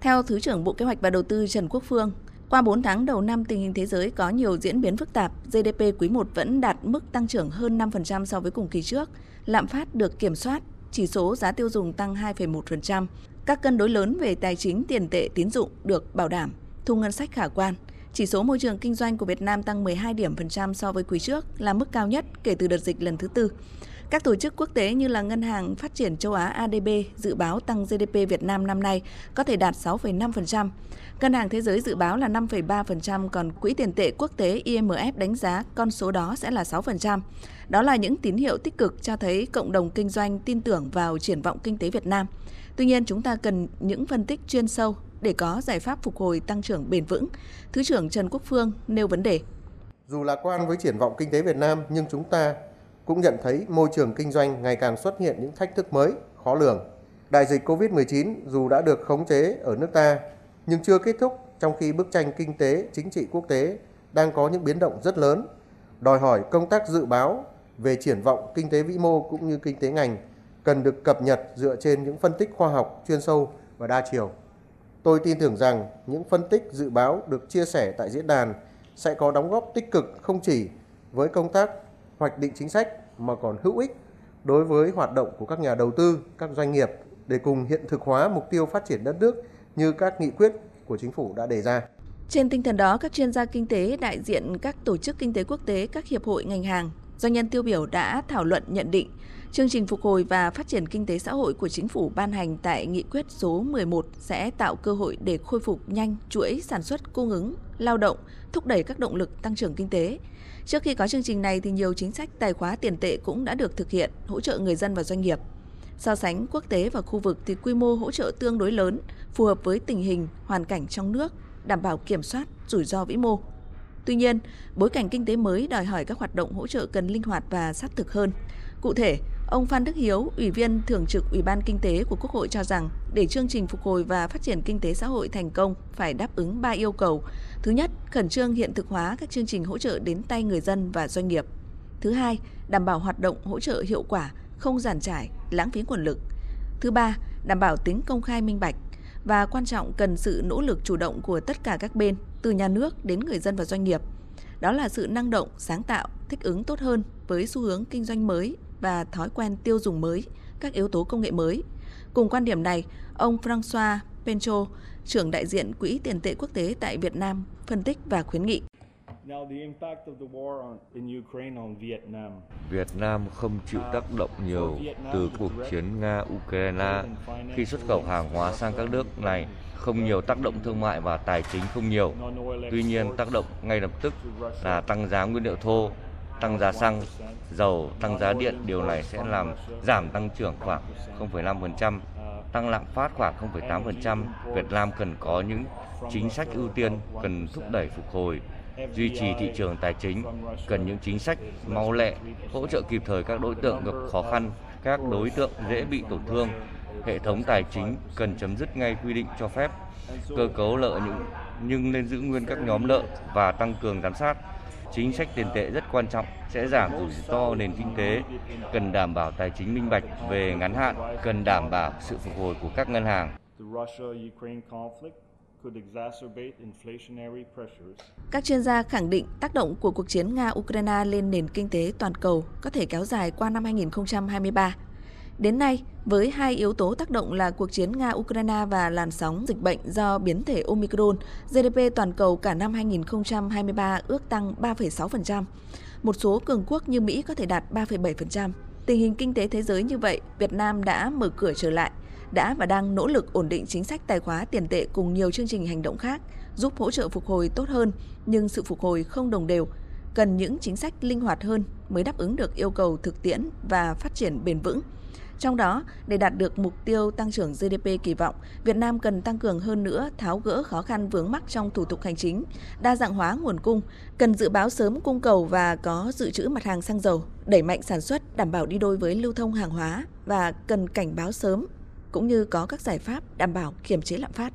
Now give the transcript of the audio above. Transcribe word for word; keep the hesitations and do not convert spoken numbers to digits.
Theo Thứ trưởng Bộ Kế hoạch và Đầu tư Trần Quốc Phương, qua bốn tháng đầu năm, tình hình thế giới có nhiều diễn biến phức tạp, giê đê pê quý một vẫn đạt mức tăng trưởng hơn năm phần trăm so với cùng kỳ trước, lạm phát được kiểm soát, chỉ số giá tiêu dùng tăng hai phẩy một phần trăm, các cân đối lớn về tài chính, tiền tệ, tín dụng được bảo đảm, thu ngân sách khả quan. Chỉ số môi trường kinh doanh của Việt Nam tăng mười hai điểm phần trăm so với quý trước, là mức cao nhất kể từ đợt dịch lần thứ tư. Các tổ chức quốc tế như là Ngân hàng Phát triển Châu Á A D B dự báo tăng giê đê pê Việt Nam năm nay có thể đạt sáu phẩy năm phần trăm. Ngân hàng Thế giới dự báo là năm phẩy ba phần trăm, còn Quỹ tiền tệ quốc tế I M F đánh giá con số đó sẽ là sáu phần trăm. Đó là những tín hiệu tích cực cho thấy cộng đồng kinh doanh tin tưởng vào triển vọng kinh tế Việt Nam. Tuy nhiên, chúng ta cần những phân tích chuyên sâu để có giải pháp phục hồi tăng trưởng bền vững. Thứ trưởng Trần Quốc Phương nêu vấn đề. Dù lạc quan với triển vọng kinh tế Việt Nam, nhưng chúng ta cũng nhận thấy môi trường kinh doanh ngày càng xuất hiện những thách thức mới, khó lường. Đại dịch Covid mười chín dù đã được khống chế ở nước ta, nhưng chưa kết thúc, trong khi bức tranh kinh tế, chính trị quốc tế đang có những biến động rất lớn, đòi hỏi công tác dự báo về triển vọng kinh tế vĩ mô cũng như kinh tế ngành cần được cập nhật dựa trên những phân tích khoa học, chuyên sâu và đa chiều. Tôi tin tưởng rằng những phân tích dự báo được chia sẻ tại diễn đàn sẽ có đóng góp tích cực không chỉ với công tác hoạch định chính sách mà còn hữu ích đối với hoạt động của các nhà đầu tư, các doanh nghiệp để cùng hiện thực hóa mục tiêu phát triển đất nước như các nghị quyết của chính phủ đã đề ra. Trên tinh thần đó, các chuyên gia kinh tế, đại diện các tổ chức kinh tế quốc tế, các hiệp hội ngành hàng, doanh nhân tiêu biểu đã thảo luận nhận định chương trình phục hồi và phát triển kinh tế xã hội của chính phủ ban hành tại nghị quyết số mười một sẽ tạo cơ hội để khôi phục nhanh chuỗi sản xuất, cung ứng lao động, thúc đẩy các động lực tăng trưởng kinh tế. Trước khi có chương trình này thì nhiều chính sách tài khóa tiền tệ cũng đã được thực hiện, hỗ trợ người dân và doanh nghiệp. So sánh quốc tế và khu vực thì quy mô hỗ trợ tương đối lớn, phù hợp với tình hình, hoàn cảnh trong nước, đảm bảo kiểm soát rủi ro vĩ mô. Tuy nhiên, bối cảnh kinh tế mới đòi hỏi các hoạt động hỗ trợ cần linh hoạt và sát thực hơn. Cụ thể, ông Phan Đức Hiếu, Ủy viên Thường trực Ủy ban Kinh tế của Quốc hội cho rằng để chương trình phục hồi và phát triển kinh tế xã hội thành công phải đáp ứng ba yêu cầu. Thứ nhất, khẩn trương hiện thực hóa các chương trình hỗ trợ đến tay người dân và doanh nghiệp. Thứ hai, đảm bảo hoạt động hỗ trợ hiệu quả, không giàn trải, lãng phí nguồn lực. Thứ ba, đảm bảo tính công khai minh bạch. Và quan trọng cần sự nỗ lực chủ động của tất cả các bên, từ nhà nước đến người dân và doanh nghiệp. Đó là sự năng động, sáng tạo, thích ứng tốt hơn với xu hướng kinh doanh mới và thói quen tiêu dùng mới, các yếu tố công nghệ mới. Cùng quan điểm này, ông Francois Pencho, trưởng đại diện Quỹ tiền tệ quốc tế tại Việt Nam, phân tích và khuyến nghị. Việt Nam không chịu tác động nhiều từ cuộc chiến Nga-Ukraine khi xuất khẩu hàng hóa sang các nước này, không nhiều tác động thương mại và tài chính không nhiều. Tuy nhiên, tác động ngay lập tức là tăng giá nguyên liệu thô, tăng giá xăng, dầu, tăng giá điện, điều này sẽ làm giảm tăng trưởng khoảng không phẩy năm phần trăm, tăng lạm phát khoảng không phẩy tám phần trăm. Việt Nam cần có những chính sách ưu tiên, cần thúc đẩy phục hồi, duy trì thị trường tài chính, cần những chính sách mau lẹ, hỗ trợ kịp thời các đối tượng gặp khó khăn, các đối tượng dễ bị tổn thương. Hệ thống tài chính cần chấm dứt ngay quy định cho phép cơ cấu nợ những nhưng nên giữ nguyên các nhóm nợ và tăng cường giám sát. Chính sách tiền tệ rất quan trọng, sẽ giảm rủi ro nền kinh tế, cần đảm bảo tài chính minh bạch về ngắn hạn, cần đảm bảo sự phục hồi của các ngân hàng. Các chuyên gia khẳng định tác động của cuộc chiến Nga-Ukraine lên nền kinh tế toàn cầu có thể kéo dài qua năm hai không hai ba. Đến nay, với hai yếu tố tác động là cuộc chiến Nga-Ukraine và làn sóng dịch bệnh do biến thể Omicron, giê đê pê toàn cầu cả năm hai không hai ba ước tăng ba phẩy sáu phần trăm. Một số cường quốc như Mỹ có thể đạt ba phẩy bảy phần trăm. Tình hình kinh tế thế giới như vậy, Việt Nam đã mở cửa trở lại, đã và đang nỗ lực ổn định chính sách tài khóa tiền tệ cùng nhiều chương trình hành động khác, giúp hỗ trợ phục hồi tốt hơn, nhưng sự phục hồi không đồng đều, cần những chính sách linh hoạt hơn mới đáp ứng được yêu cầu thực tiễn và phát triển bền vững. Trong đó, để đạt được mục tiêu tăng trưởng giê đê pê kỳ vọng, Việt Nam cần tăng cường hơn nữa tháo gỡ khó khăn vướng mắc trong thủ tục hành chính, đa dạng hóa nguồn cung, cần dự báo sớm cung cầu và có dự trữ mặt hàng xăng dầu, đẩy mạnh sản xuất đảm bảo đi đôi với lưu thông hàng hóa và cần cảnh báo sớm, cũng như có các giải pháp đảm bảo kiềm chế lạm phát.